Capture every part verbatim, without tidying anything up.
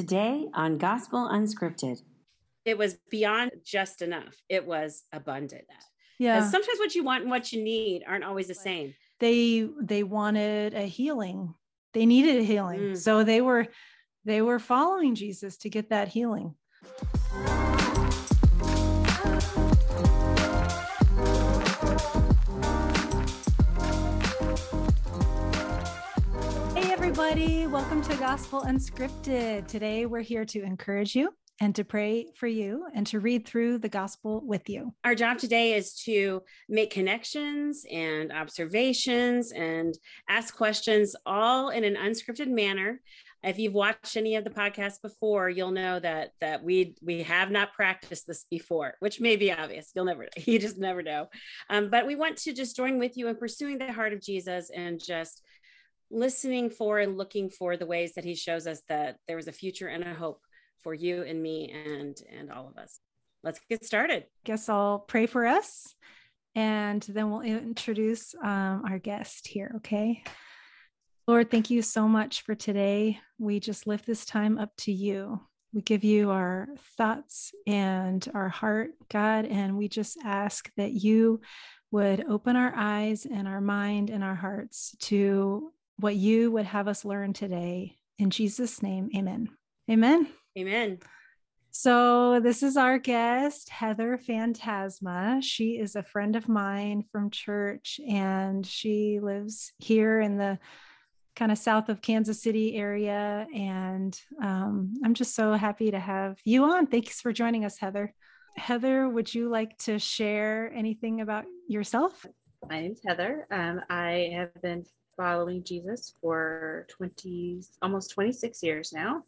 Today on Gospel Unscripted. It was beyond just enough. It was abundant. Yeah. Sometimes what you want and what you need aren't always the same. They, they wanted a healing. They needed a healing. Mm. So they were, they were following Jesus to get that healing. Hey everybody, welcome to Gospel Unscripted. Today we're here to encourage you and to pray for you and to read through the gospel with you. Our job today is to make connections and observations and ask questions, all in an unscripted manner. If you've watched any of the podcasts before, you'll know that that we we have not practiced this before, which may be obvious. You'll never, you just never know. Um, but we want to just join with you in pursuing the heart of Jesus and just listening for and looking for the ways that he shows us that there was a future and a hope for you and me and and all of us. Let's get started. Guess I'll pray for us, and then we'll introduce um, our guest here, okay? Lord, thank you so much for today. We just lift this time up to you. We give you our thoughts and our heart, God, and we just ask that you would open our eyes and our mind and our hearts to what you would have us learn today. In Jesus' name, amen. Amen. Amen. So this is our guest, Heather Fantasma. She is a friend of mine from church, and she lives here in the kind of south of Kansas City area. And um, I'm just so happy to have you on. Thanks for joining us, Heather. Heather, would you like to share anything about yourself? My name's Heather. Um, I have been following Jesus for twenty, almost twenty-six years now.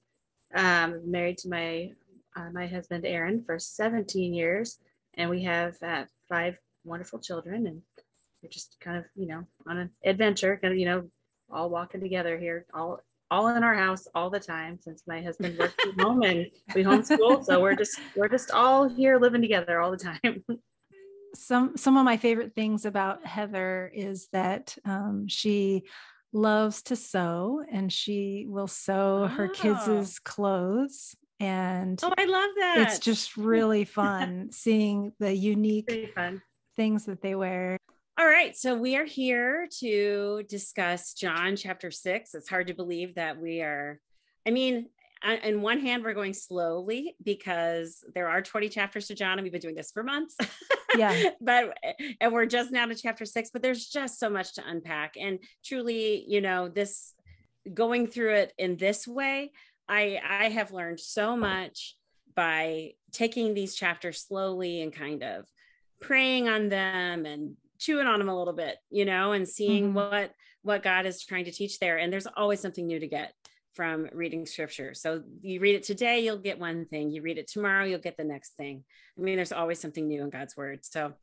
Um, married to my, uh, my husband, Aaron, for seventeen years. And we have uh, five wonderful children, and we're just kind of, you know, on an adventure, kind of, you know, all walking together here, all all in our house all the time, since my husband works from home and we homeschool. So we're just we're just all here living together all the time. Some some of my favorite things about Heather is that um, she loves to sew, and she will sew oh. her kids' clothes. And oh, I love that. It's just really fun seeing the unique things that they wear. All right, so we are here to discuss John chapter six. It's hard to believe that we are, I mean, on, on one hand, we're going slowly because there are twenty chapters to John, and we've been doing this for months. Yeah. But, and we're just now to chapter six, but there's just so much to unpack. And truly, you know, this, going through it in this way, I, I have learned so much by taking these chapters slowly and kind of praying on them and chewing on them a little bit, you know, and seeing mm-hmm. what, what God is trying to teach there. And there's always something new to get from reading scripture. So you read it today, you'll get one thing. You read it tomorrow, you'll get the next thing. I mean, there's always something new in God's word. So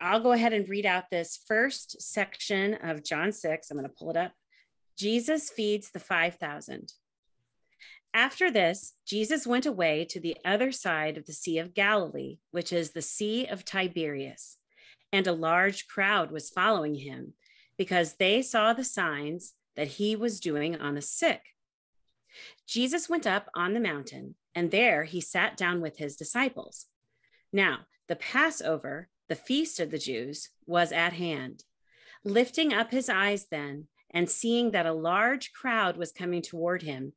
I'll go ahead and read out this first section of John six. I'm going to pull it up. Jesus feeds the five thousand. After this, Jesus went away to the other side of the Sea of Galilee, which is the Sea of Tiberias. And a large crowd was following him because they saw the signs that he was doing on the sick. Jesus went up on the mountain, and there he sat down with his disciples. Now, the Passover, the feast of the Jews, was at hand. Lifting up his eyes then, and seeing that a large crowd was coming toward him,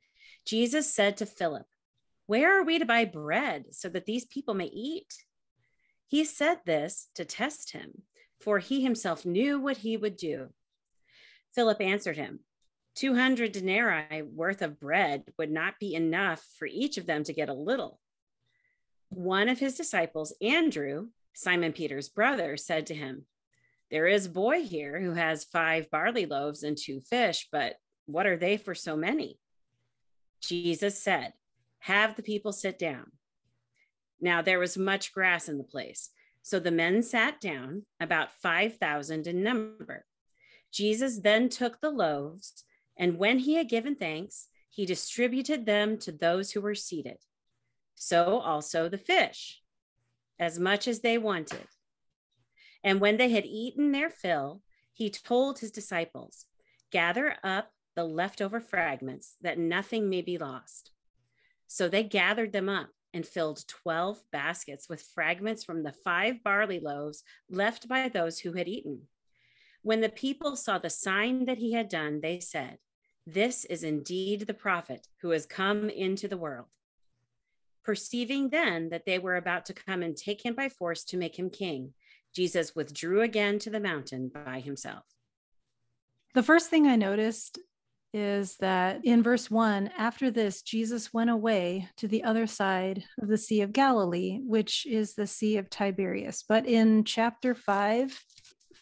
Jesus said to Philip, "Where are we to buy bread so that these people may eat?" He said this to test him, for he himself knew what he would do. Philip answered him, two hundred denarii worth of bread would not be enough for each of them to get a little." One of his disciples, Andrew, Simon Peter's brother, said to him, "There is a boy here who has five barley loaves and two fish, but what are they for so many?" Jesus said, "Have the people sit down." Now there was much grass in the place, so the men sat down, about five thousand in number. Jesus then took the loaves, and when he had given thanks, he distributed them to those who were seated. So also the fish, as much as they wanted. And when they had eaten their fill, he told his disciples, "Gather up the leftover fragments that nothing may be lost." So they gathered them up and filled twelve baskets with fragments from the five barley loaves left by those who had eaten. When the people saw the sign that he had done, they said, "This is indeed the prophet who has come into the world." Perceiving then that they were about to come and take him by force to make him king, Jesus withdrew again to the mountain by himself. The first thing I noticed is that in verse one, after this, Jesus went away to the other side of the Sea of Galilee, which is the Sea of Tiberias. But in chapter five,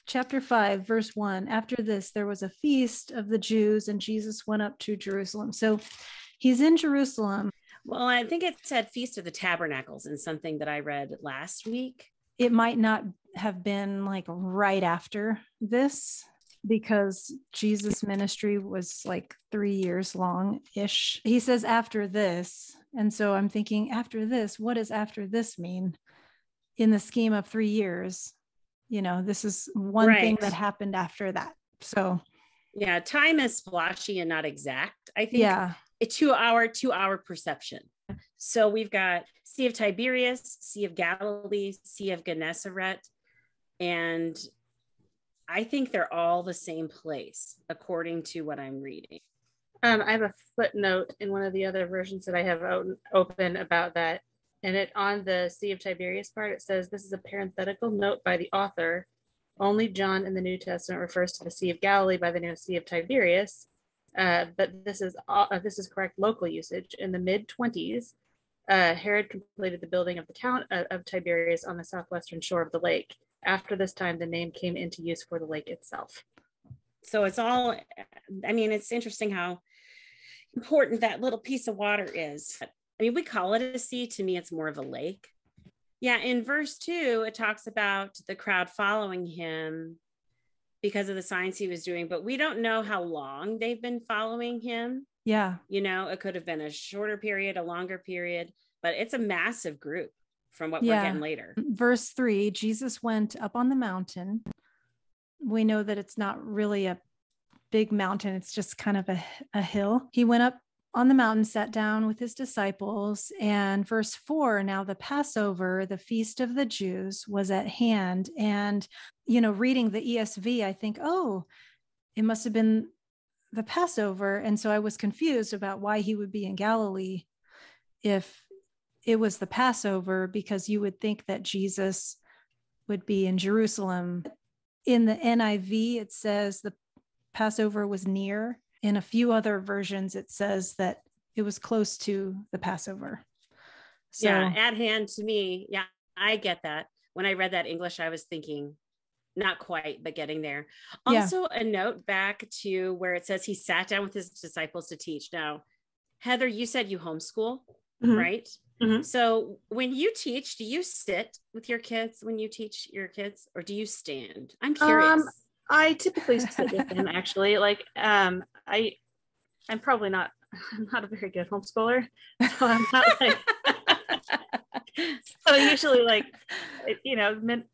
chapter five, verse one, after this, there was a feast of the Jews and Jesus went up to Jerusalem. So he's in Jerusalem. Well, I think it said Feast of the Tabernacles in something that I read last week. It might not have been like right after this, because Jesus' ministry was like three years long-ish. He says after this. And so I'm thinking, after this, what does after this mean in the scheme of three years? You know, this is one right. thing that happened after that. So yeah, time is splotchy and not exact, I think. Yeah. To our, to our perception. So we've got Sea of Tiberias, Sea of Galilee, Sea of Gennesaret, and I think they're all the same place, according to what I'm reading. Um, I have a footnote in one of the other versions that I have o- open about that. And it on the Sea of Tiberias part, it says, this is a parenthetical note by the author. Only John in the New Testament refers to the Sea of Galilee by the name Sea of Tiberias. Uh, but this is uh, this is correct local usage. In the mid-twenties, uh, Herod completed the building of the town of, of Tiberias on the southwestern shore of the lake. After this time, the name came into use for the lake itself. So it's all, I mean, it's interesting how important that little piece of water is. I mean, we call it a sea. To me, it's more of a lake. Yeah, in verse two, it talks about the crowd following him because of the signs he was doing, but we don't know how long they've been following him. Yeah. You know, it could have been a shorter period, a longer period, but it's a massive group from what yeah. we're getting later. Verse three, Jesus went up on the mountain. We know that it's not really a big mountain. It's just kind of a, a hill. He went up on the mountain, sat down with his disciples. And verse four, now the Passover, the feast of the Jews, was at hand. And, you know, reading the E S V, I think, oh, it must have been the Passover. And so I was confused about why he would be in Galilee if it was the Passover, because you would think that Jesus would be in Jerusalem. In the N I V, it says the Passover was near. In a few other versions, it says that it was close to the Passover. So, yeah, at hand to me. Yeah, I get that. When I read that English, I was thinking, not quite, but getting there. Also, yeah. a note back to where it says he sat down with his disciples to teach. Now, Heather, you said you homeschool, mm-hmm. right? Mm-hmm. So when you teach, do you sit with your kids when you teach your kids, or do you stand? I'm curious. Um, I typically sit with them, actually. Like, um, I, I'm probably not, I'm not a very good homeschooler. So I'm not like, so usually like, you know, min-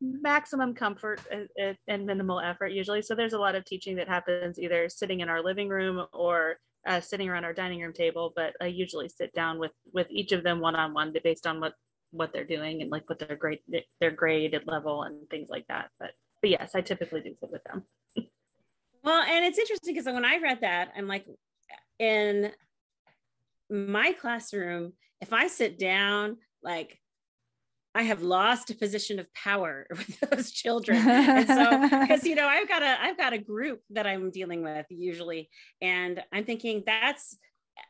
maximum comfort and, and minimal effort usually. So there's a lot of teaching that happens either sitting in our living room or uh, sitting around our dining room table. But I usually sit down with, with each of them one-on-one based on what, what they're doing and like what their grade, their grade level and things like that. But But yes, I typically do sit with them. Well, and it's interesting because when I read that, I'm like, in my classroom, if I sit down, like I have lost a position of power with those children. And so, because, you know, I've got a, I've got a group that I'm dealing with usually. And I'm thinking that's,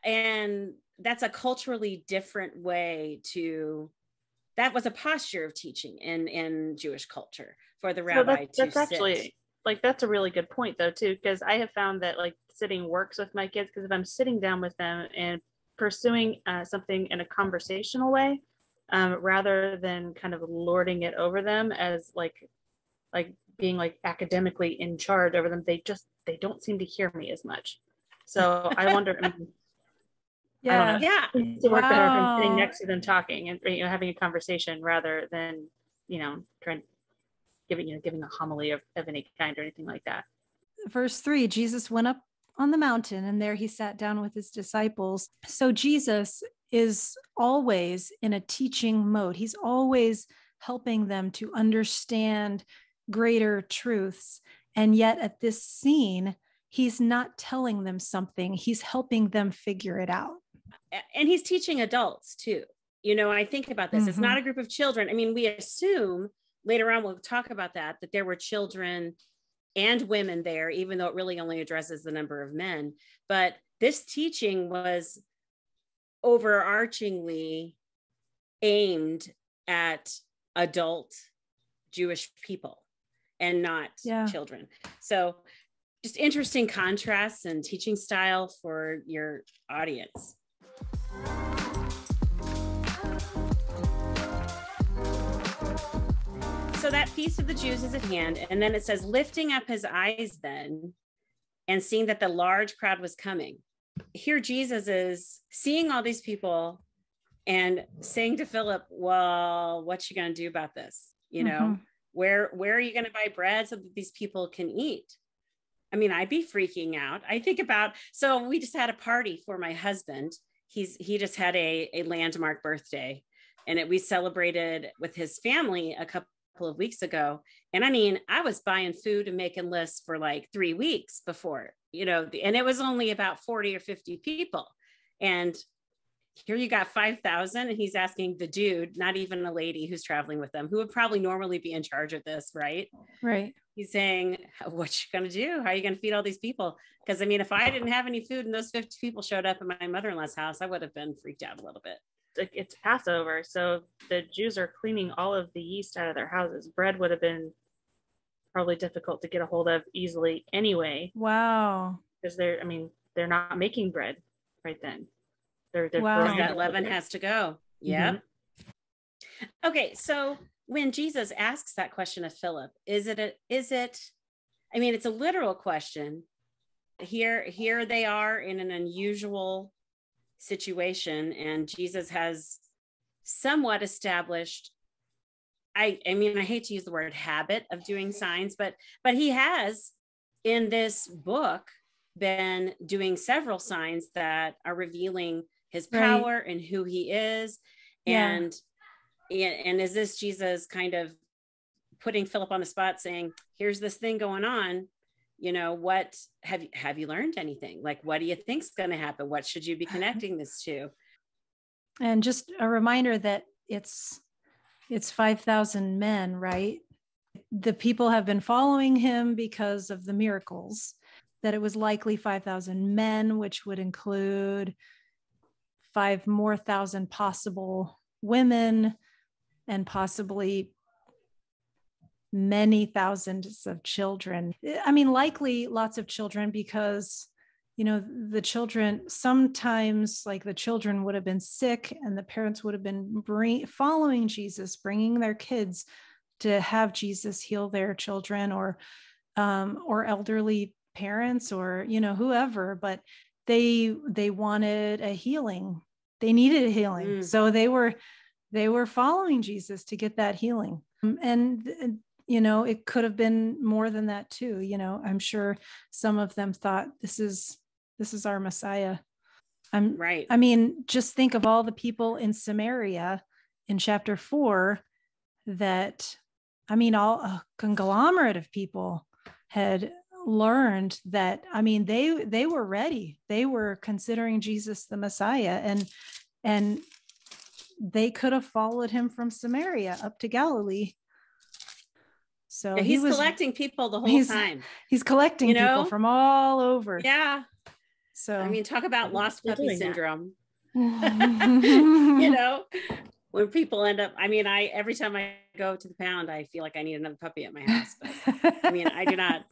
and that's a culturally different way to, that was a posture of teaching in, in Jewish culture for the rabbi so that's, to that's sit. Actually, like, that's a really good point though, too, because I have found that like sitting works with my kids, because if I'm sitting down with them and pursuing uh, something in a conversational way, um, rather than kind of lording it over them as like, like being like academically in charge over them, they just, they don't seem to hear me as much. So I wonder, I mean, yeah, yeah. It works wow. better if I'm sitting next to them talking and, you know, having a conversation rather than, you know, trying giving you know giving a homily of, of any kind or anything like that. Verse three, Jesus went up on the mountain, and there he sat down with his disciples. So Jesus is always in a teaching mode. He's always helping them to understand greater truths. And yet at this scene, he's not telling them something. He's helping them figure it out. And he's teaching adults too. You know, I think about this, mm-hmm. It's not a group of children. I mean, we assume later on, we'll talk about that, that there were children and women there, even though it really only addresses the number of men. But this teaching was overarchingly aimed at adult Jewish people and not yeah. children. So just interesting contrasts and teaching style for your audience. So that feast of the Jews is at hand. And then it says, lifting up his eyes then, and seeing that the large crowd was coming. Here Jesus is seeing all these people and saying to Philip, well, what you going to do about this? You know, mm-hmm. where, where are you going to buy bread so that these people can eat? I mean, I'd be freaking out. I think about, so we just had a party for my husband. He's, he just had a, a landmark birthday, and it, we celebrated with his family a couple of weeks ago. And I mean, I was buying food and making lists for like three weeks before, you know, and it was only about forty or fifty people. And here you got five thousand, and he's asking the dude, not even a lady who's traveling with them, who would probably normally be in charge of this. Right. Right. He's saying, what you going to do? How are you going to feed all these people? Because I mean, if I didn't have any food and those fifty people showed up at my mother-in-law's house, I would have been freaked out a little bit. It's Passover, so the Jews are cleaning all of the yeast out of their houses. Bread would have been probably difficult to get a hold of easily anyway. Wow. Because they're, I mean, they're not making bread right then. They're, they're wow. That leaven has to go. Yeah. Mm-hmm. Okay, so when Jesus asks that question of Philip, is it, a, is it, I mean, it's a literal question. Here, here they are in an unusual situation, and Jesus has somewhat established, I, I mean, I hate to use the word habit of doing signs, but, but he has in this book been doing several signs that are revealing his power right. and who he is. And, yeah. and is this Jesus kind of putting Philip on the spot saying, here's this thing going on. You know, what have you, have you learned anything? Like, what do you think's going to happen? What should you be connecting this to? And just a reminder that it's, it's five thousand men, right? The people have been following him because of the miracles, that it was likely five thousand men, which would include five more thousand possible women and possibly many thousands of children. I mean, likely lots of children, because, you know, the children, sometimes like the children would have been sick, and the parents would have been bring, following Jesus, bringing their kids to have Jesus heal their children, or, um, or elderly parents, or, you know, whoever, but they, they wanted a healing. They needed a healing. Mm. So they were, they were following Jesus to get that healing. And, you know, it could have been more than that too. You know, I'm sure some of them thought this is, this is our Messiah. I'm right. I mean, just think of all the people in Samaria in chapter four that, I mean, all a conglomerate of people had learned that, I mean, they, they were ready. They were considering Jesus the Messiah, and, and they could have followed him from Samaria up to Galilee. So yeah, he's he was, collecting people the whole he's, time. He's collecting you know? people from all over. Yeah. So, I mean, talk about lost puppy syndrome. You know, when people end up, I mean, I, every time I go to the pound, I feel like I need another puppy at my house, but I mean, I do not,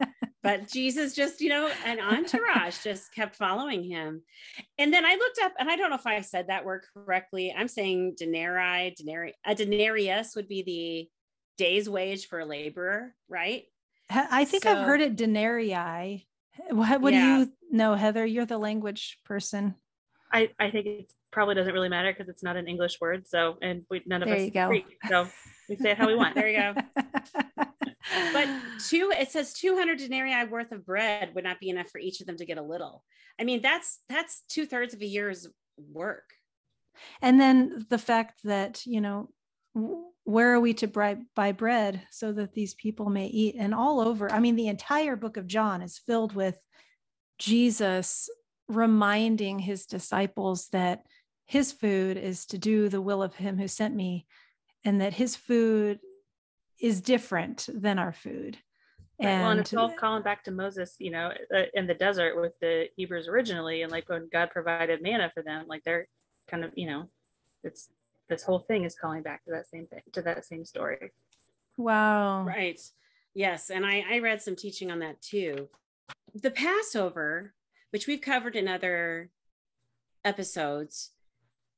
but Jesus just, you know, an entourage just kept following him. And then I looked up, and I don't know if I said that word correctly. I'm saying denarii, denari, a denarius would be the day's wage for a laborer, right? I think so, I've heard it denarii. What, what yeah. do you know, Heather? You're the language person. I, I think it probably doesn't really matter because it's not an English word. So, and we, none of there us, you go. Free, so we say it how we want. There you go. But two, it says two hundred denarii worth of bread would not be enough for each of them to get a little. I mean, that's, that's two thirds of a year's work. And then the fact that, you know, where are we to buy bread so that these people may eat? And all over, I mean, the entire book of John is filled with Jesus reminding his disciples that his food is to do the will of him who sent me, and that his food is different than our food. Right. And, well, and it's all calling back to Moses, you know, in the desert with the Hebrews originally, and like when God provided manna for them, like they're kind of, you know, it's, this whole thing is calling back to that same thing, to that same story. Wow. Right. Yes. And I, I read some teaching on that too. The Passover, which we've covered in other episodes.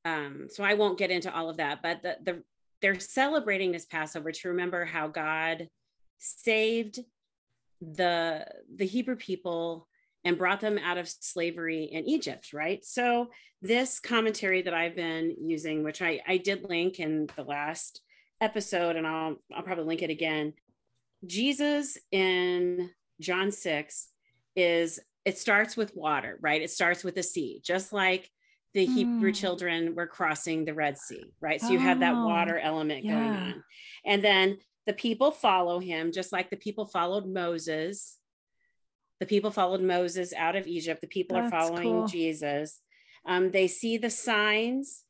Um, so I won't get into all of that, but the, the, they're celebrating this Passover to remember how God saved the, the Hebrew people and brought them out of slavery in Egypt, right? So this commentary that I've been using, which I, I did link in the last episode, and I'll, I'll probably link it again. Jesus in John six is, it starts with water, right? It starts with a sea, just like the mm. Hebrew children were crossing the Red Sea, right? So oh, you have that water element yeah. going on. And then the people follow him, just like the people followed Moses. The people followed Moses out of Egypt. The people That's are following cool. Jesus. Um, they see the signs,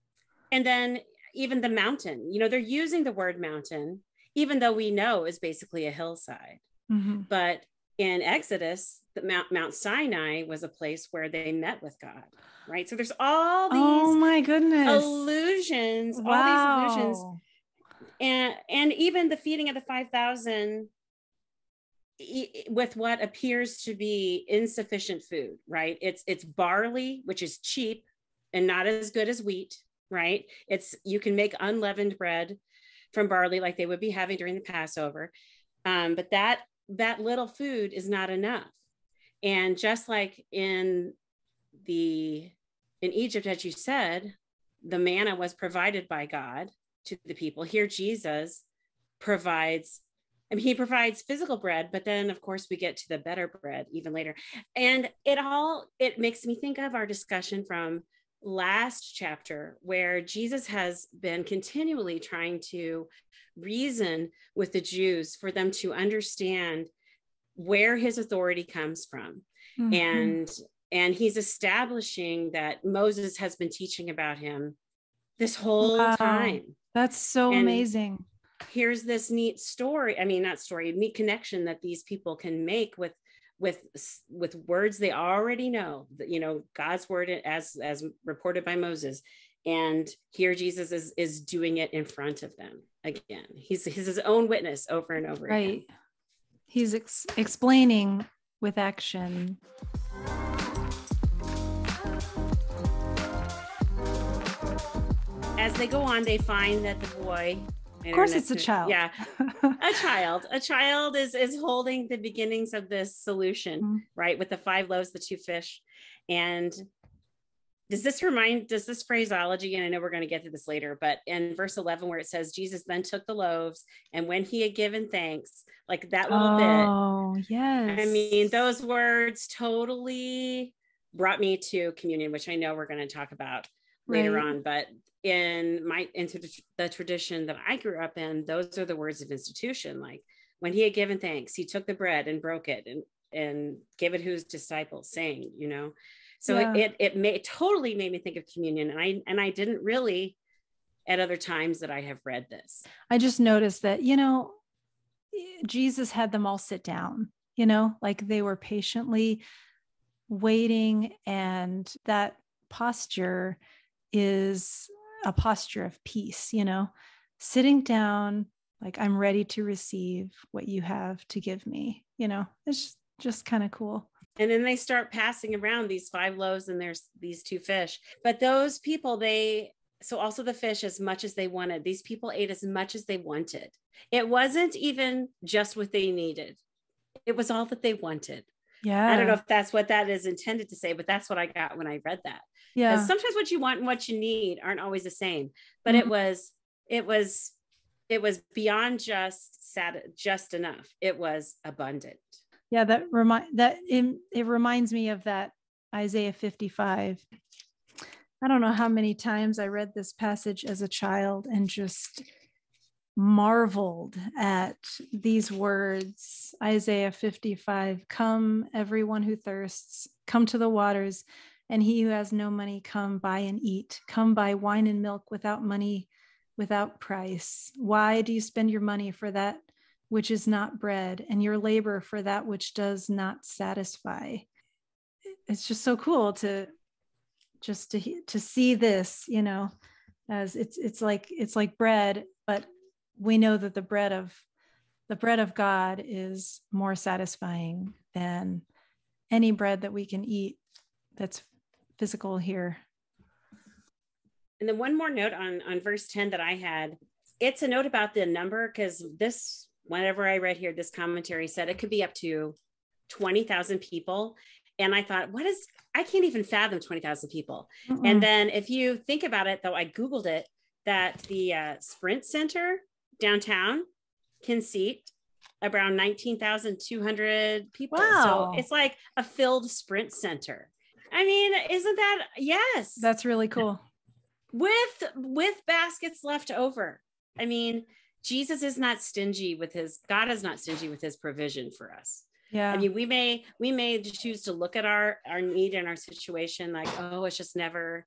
and then even the mountain, you know, they're using the word mountain, even though we know is basically a hillside. Mm-hmm. But in Exodus, the Mount, Mount Sinai was a place where they met with God, right? So there's all these oh my goodness. illusions, wow. all these illusions. And, and even the feeding of the five thousand with what appears to be insufficient food, right? It's it's barley, which is cheap and not as good as wheat, right? It's, you can make unleavened bread from barley like they would be having during the Passover. Um, but that, that little food is not enough. And just like in the, in Egypt, as you said, the manna was provided by God to the people. Here, Jesus provides, I mean, he provides physical bread, but then of course we get to the better bread even later. And it all, it makes me think of our discussion from last chapter, where Jesus has been continually trying to reason with the Jews for them to understand where his authority comes from. Mm-hmm. And, and he's establishing that Moses has been teaching about him this whole wow. time. That's so and, amazing. Here's this neat story. I mean, not story, neat connection that these people can make with, with, with words they already know, you know, God's word as, as reported by Moses. And here Jesus is, is doing it in front of them again. He's, he's his own witness over and over right. again. He's ex- explaining with action. As they go on, they find that the boy, of course it's a child. Yeah. A child. A child is is holding the beginnings of this solution, mm-hmm. right? With the five loaves, the two fish. And does this remind, does this phraseology, and I know we're going to get to this later, but in verse eleven, where it says, Jesus then took the loaves, and when he had given thanks, like that little oh, bit. Oh, yes. I mean, those words totally brought me to communion, which I know we're going to talk about right. later on, but in my, into the tradition that I grew up in, those are the words of institution. Like when he had given thanks, he took the bread and broke it and, and gave it to his disciples, saying, you know, so yeah. it, it, it may, it totally made me think of communion. And I, and I didn't really at other times that I have read this. I just noticed that, you know, Jesus had them all sit down, you know, like they were patiently waiting. And that posture is a posture of peace, you know, sitting down, like I'm ready to receive what you have to give me, you know, it's just, just kind of cool. And then they start passing around these five loaves and there's these two fish, but those people, they, so also the fish as much as they wanted, these people ate as much as they wanted. It wasn't even just what they needed. It was all that they wanted. Yeah. I don't know if that's what that is intended to say, but that's what I got when I read that. Yeah. Sometimes what you want and what you need aren't always the same, but mm-hmm. it was, it was It was beyond just sat, just enough. It was abundant. Yeah, that remind that it, it reminds me of that Isaiah fifty-five. I don't know how many times I read this passage as a child and just marveled at these words. Isaiah fifty-five, come everyone who thirsts, come to the waters, and he who has no money, come buy and eat. Come buy wine and milk without money, without price. Why do you spend your money for that which is not bread, and your labor for that which does not satisfy? It's just so cool to just to to see this, you know, as it's it's like it's like bread, but we know that the bread of the bread of God is more satisfying than any bread that we can eat that's physical here. And then one more note on, on verse ten that I had, it's a note about the number, because this, whenever I read here, this commentary said it could be up to twenty thousand people. And I thought, what is, I can't even fathom twenty thousand people. Mm-mm. And then if you think about it, though, I Googled it, that the uh, Sprint Center downtown can seat around nineteen thousand two hundred people. Wow. So it's like a filled Sprint Center. I mean, isn't that, yes. That's really cool. With, with baskets left over. I mean, Jesus is not stingy with his, God is not stingy with his provision for us. Yeah. I mean, we may, we may choose to look at our, our need and our situation like, oh, it's just never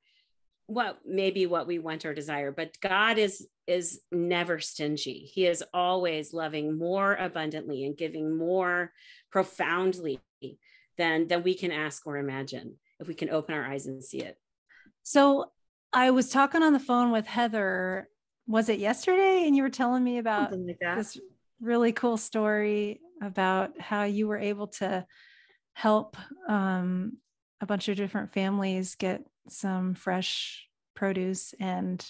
what, maybe what we want or desire, but God is, is never stingy. He is always loving more abundantly and giving more profoundly than, than we can ask or imagine if we can open our eyes and see it. So I was talking on the phone with Heather, was it yesterday? And you were telling me about like this really cool story about how you were able to help um, a bunch of different families get some fresh produce, and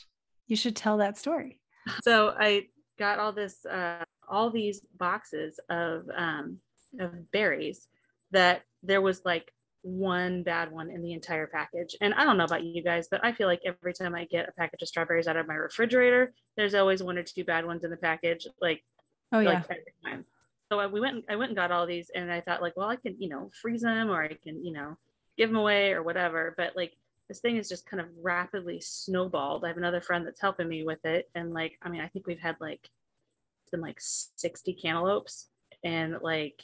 you should tell that story. So I got all this, uh, all these boxes of, um, of berries that there was like one bad one in the entire package. And I don't know about you guys, but I feel like every time I get a package of strawberries out of my refrigerator, there's always one or two bad ones in the package. Like, oh yeah. Like every time. So I, we went, I went and got all these, and I thought like, well, I can, you know, freeze them, or I can, you know, give them away or whatever. But like, this thing is just kind of rapidly snowballed. I have another friend that's helping me with it. And like, I mean, I think we've had like, some like sixty cantaloupes, and like,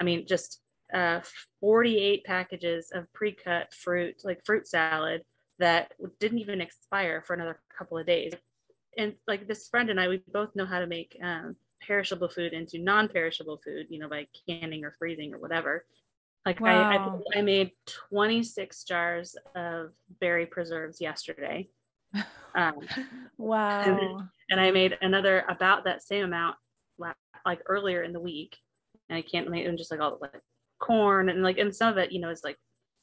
I mean, just uh forty-eight packages of pre-cut fruit, like fruit salad that didn't even expire for another couple of days. And like this friend and I, we both know how to make um, perishable food into non-perishable food, you know, by canning or freezing or whatever. Like wow. I, I, I made twenty-six jars of berry preserves yesterday. Um, wow. And, and I made another about that same amount, like earlier in the week. And I can't make them just like all the like, corn and like, and some of it, you know, is like,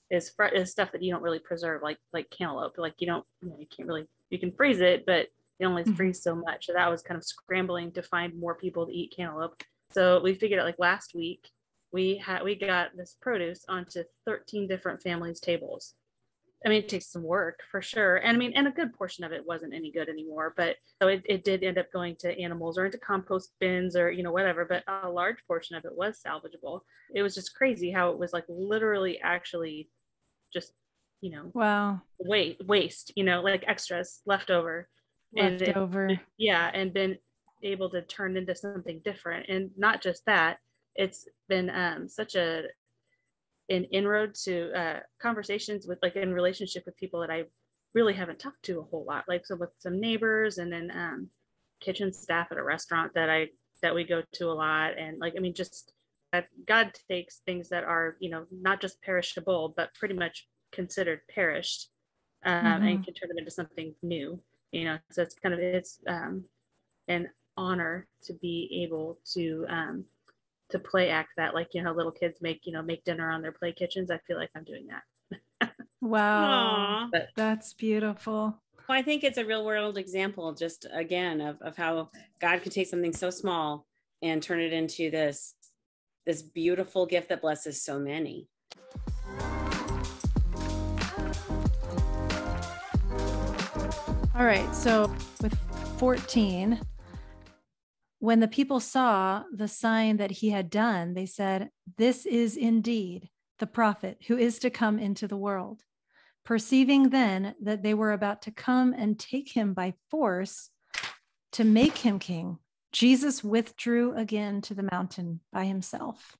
is, fr- is stuff that you don't really preserve, like, like cantaloupe, like you don't, you know, you can't really, you can freeze it, but you only mm-hmm. freeze so much. So that was kind of scrambling to find more people to eat cantaloupe. So we figured out like last week we had, we got this produce onto thirteen different families' tables. I mean, it takes some work for sure. And I mean, and a good portion of it wasn't any good anymore, but so it, it did end up going to animals or into compost bins or, you know, whatever, but a large portion of it was salvageable. It was just crazy how it was like literally actually just, you know, wow, wait, waste, you know, like extras left over. Left and over. It, yeah. And been able to turn into something different. And not just that, it's been um, such a, an inroad to uh, conversations with like in relationship with people that I really haven't talked to a whole lot. Like so with some neighbors and then um, kitchen staff at a restaurant that I, that we go to a lot. And like, I mean, just uh, God takes things that are, you know, not just perishable, but pretty much considered perished um, mm-hmm. and can turn them into something new, you know? So it's kind of, it's um, an honor to be able to um, to play act that, like, you know, little kids make, you know, make dinner on their play kitchens. I feel like I'm doing that. Wow. But, that's beautiful. Well, I think it's a real world example, just again, of, of how God could take something so small and turn it into this, this beautiful gift that blesses so many. All right. So with fourteen, When the people saw the sign that he had done, they said, "This is indeed the prophet who is to come into the world." Perceiving then that they were about to come and take him by force to make him king, Jesus withdrew again to the mountain by himself.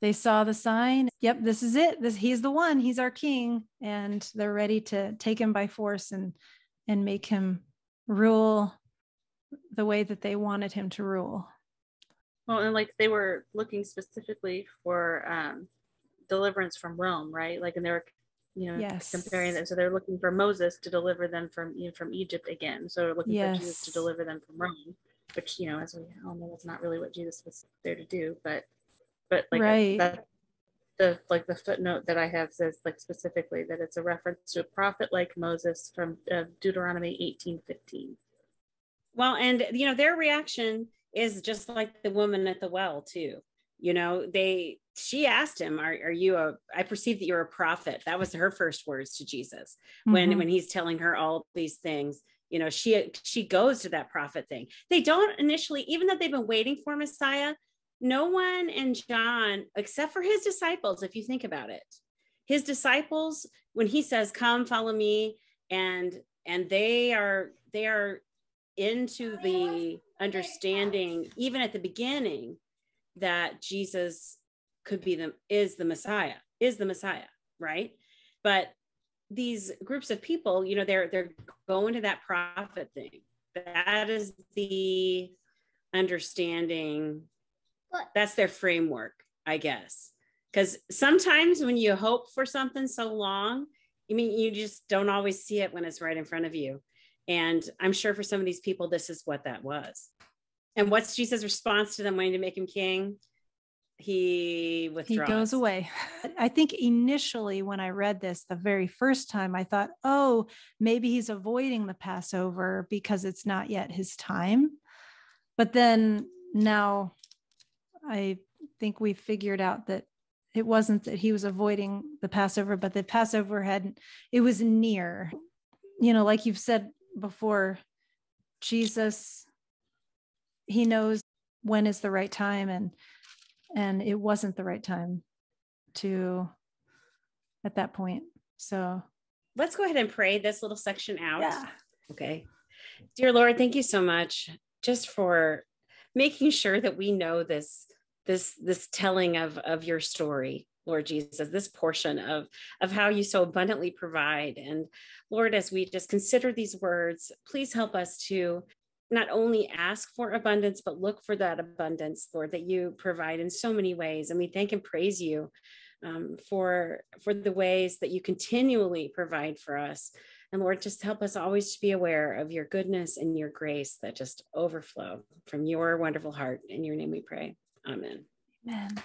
They saw the sign. Yep, this is it. This, he's the one. He's our king. And they're ready to take him by force and, and make him rule the way that they wanted him to rule. Well, and like they were looking specifically for um, deliverance from Rome, right? Like, and they were, you know, yes. comparing that. So they're looking for Moses to deliver them from, you know, from Egypt again. So they're looking yes. for Jesus to deliver them from Rome, which, you know, as we all know, that's not really what Jesus was there to do, but But like right. that, the like the footnote that I have says like specifically that it's a reference to a prophet like Moses from uh, Deuteronomy eighteen fifteen. Well, and you know their reaction is just like the woman at the well too. You know, they she asked him, "Are are you a? I perceive that you're a prophet." That was her first words to Jesus mm-hmm. when when he's telling her all these things. You know, she she goes to that prophet thing. They don't initially, even though they've been waiting for Messiah. No one in John, except for his disciples, if you think about it, his disciples, when he says, "Come, follow me," and and they are they are into the understanding, even at the beginning, that Jesus could be the is the Messiah, is the Messiah, right? But these groups of people, you know, they're they're going to that prophet thing. That is the understanding. That's their framework, I guess. Because sometimes when you hope for something so long, I mean, you just don't always see it when it's right in front of you. And I'm sure for some of these people, this is what that was. And what's Jesus' response to them wanting to make him king? He withdraws. He goes away. I think initially when I read this the very first time, I thought, oh, maybe he's avoiding the Passover because it's not yet his time. But then now... I think we figured out that it wasn't that he was avoiding the Passover, but the Passover had, it was near, you know, like you've said before, Jesus, he knows when is the right time. And, and it wasn't the right time to, at that point. So let's go ahead and pray this little section out. Yeah. Okay. Dear Lord, thank you so much just for making sure that we know this This, this telling of, of your story, Lord Jesus, this portion of, of how you so abundantly provide. And Lord, as we just consider these words, please help us to not only ask for abundance, but look for that abundance, Lord, that you provide in so many ways. And we thank and praise you um, for, for the ways that you continually provide for us. And Lord, just help us always to be aware of your goodness and your grace that just overflow from your wonderful heart. In your name we pray. Amen. Amen.